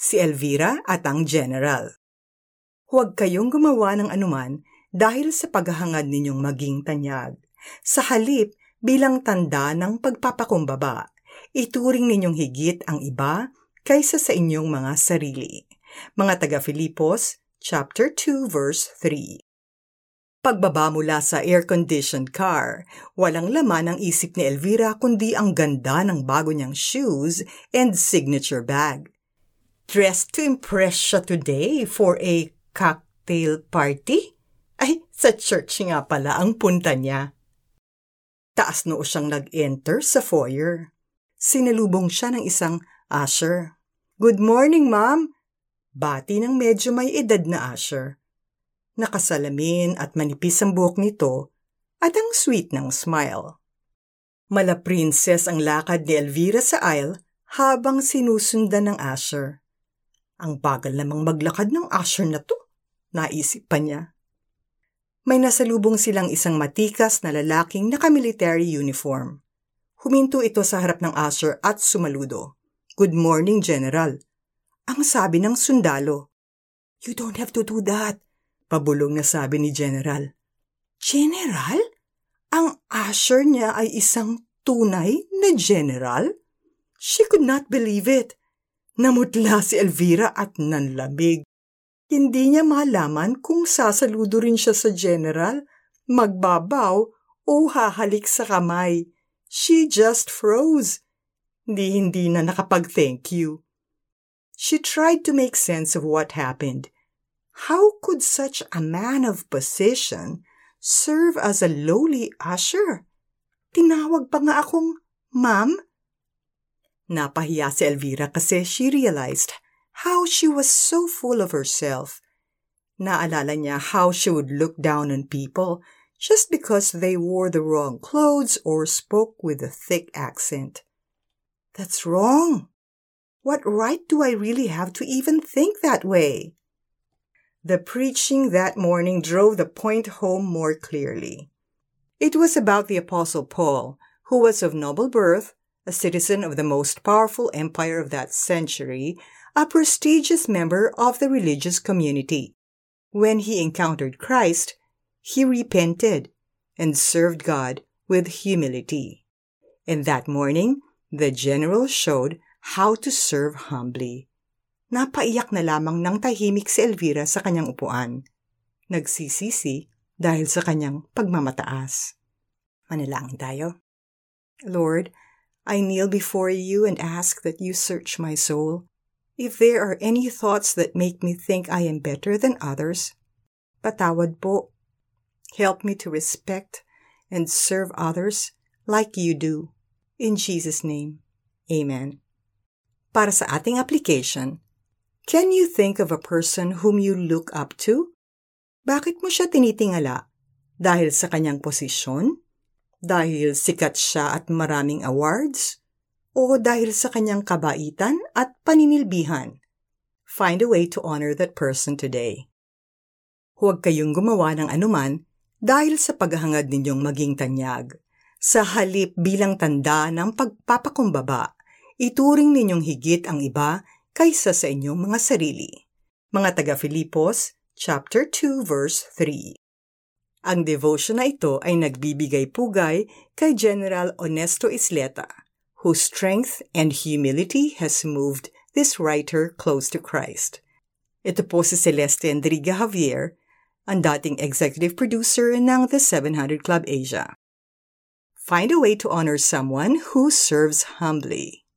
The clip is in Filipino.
si Elvira at ang General. Huwag kayong gumawa ng anuman dahil sa paghahangad ninyong maging tanyag. Sa halip, bilang tanda ng pagpapakumbaba, ituring ninyong higit ang iba kaysa sa inyong mga sarili. Mga taga-Filipos, chapter 2, verse 3. Pagbaba mula sa air-conditioned car, walang laman ang isip ni Elvira kundi ang ganda ng bago niyang shoes and signature bag. Dressed to impress siya today for a cocktail party? Ay, sa church nga pala ang punta niya. Taas noo siyang nag-enter sa foyer. Sinalubong siya ng isang usher. "Good morning, ma'am," bati ng medyo may edad na usher. Nakasalamin at manipis ang buhok nito at ang sweet ng smile. Mala-princess ang lakad ni Elvira sa aisle habang sinusundan ng usher. Ang bagal namang maglakad ng usher na to, naisip pa niya. May nasalubong silang isang matikas na lalaking naka-military uniform. Huminto ito sa harap ng usher at sumaludo. "Good morning, General," ang sabi ng sundalo. "You don't have to do that," pabulong na sabi ni General. "General? Ang usher niya ay isang tunay na general?" She could not believe it. Namutla si Elvira at nanlamig. Hindi niya malaman kung sasaludo rin siya sa general, magbabaw o hahalik sa kamay. She just froze. Hindi na nakapag-thank you. She tried to make sense of what happened. How could such a man of position serve as a lowly usher? Tinawag pa nga akong ma'am? Napahiya si Elvira kasi she realized how she was so full of herself. Naalala niya how she would look down on people just because they wore the wrong clothes or spoke with a thick accent. That's wrong. What right do I really have to even think that way? The preaching that morning drove the point home more clearly. It was about the Apostle Paul, who was of noble birth, a citizen of the most powerful empire of that century, a prestigious member of the religious community. When he encountered Christ, he repented and served God with humility. And that morning, the general showed how to serve humbly. Napaiyak na lamang ng tahimik si Elvira sa kanyang upuan. Nagsisisi dahil sa kanyang pagmamataas. Manalangin tayo. Lord, I kneel before you and ask that you search my soul. If there are any thoughts that make me think I am better than others, patawad po. Help me to respect and serve others like you do. In Jesus' name, amen. Para sa ating application, can you think of a person whom you look up to? Bakit mo siya tinitingala? Dahil sa kanyang posisyon? Dahil sikat siya at maraming awards? O dahil sa kanyang kabaitan at paninilbihan? Find a way to honor that person today. Huwag kayong gumawa ng anuman dahil sa paghahangad ninyong maging tanyag. Sa halip bilang tanda ng pagpapakumbaba, ituring ninyong higit ang iba kaysa sa inyong mga sarili. Mga taga-Filipos, chapter 2, verse 3. Ang devotion na ito ay nagbibigay pugay kay General Ernesto Isleta, whose strength and humility has moved this writer close to Christ. Ito po si Celeste Andriga Javier, ang dating executive producer ng The 700 Club Asia. Find a way to honor someone who serves humbly.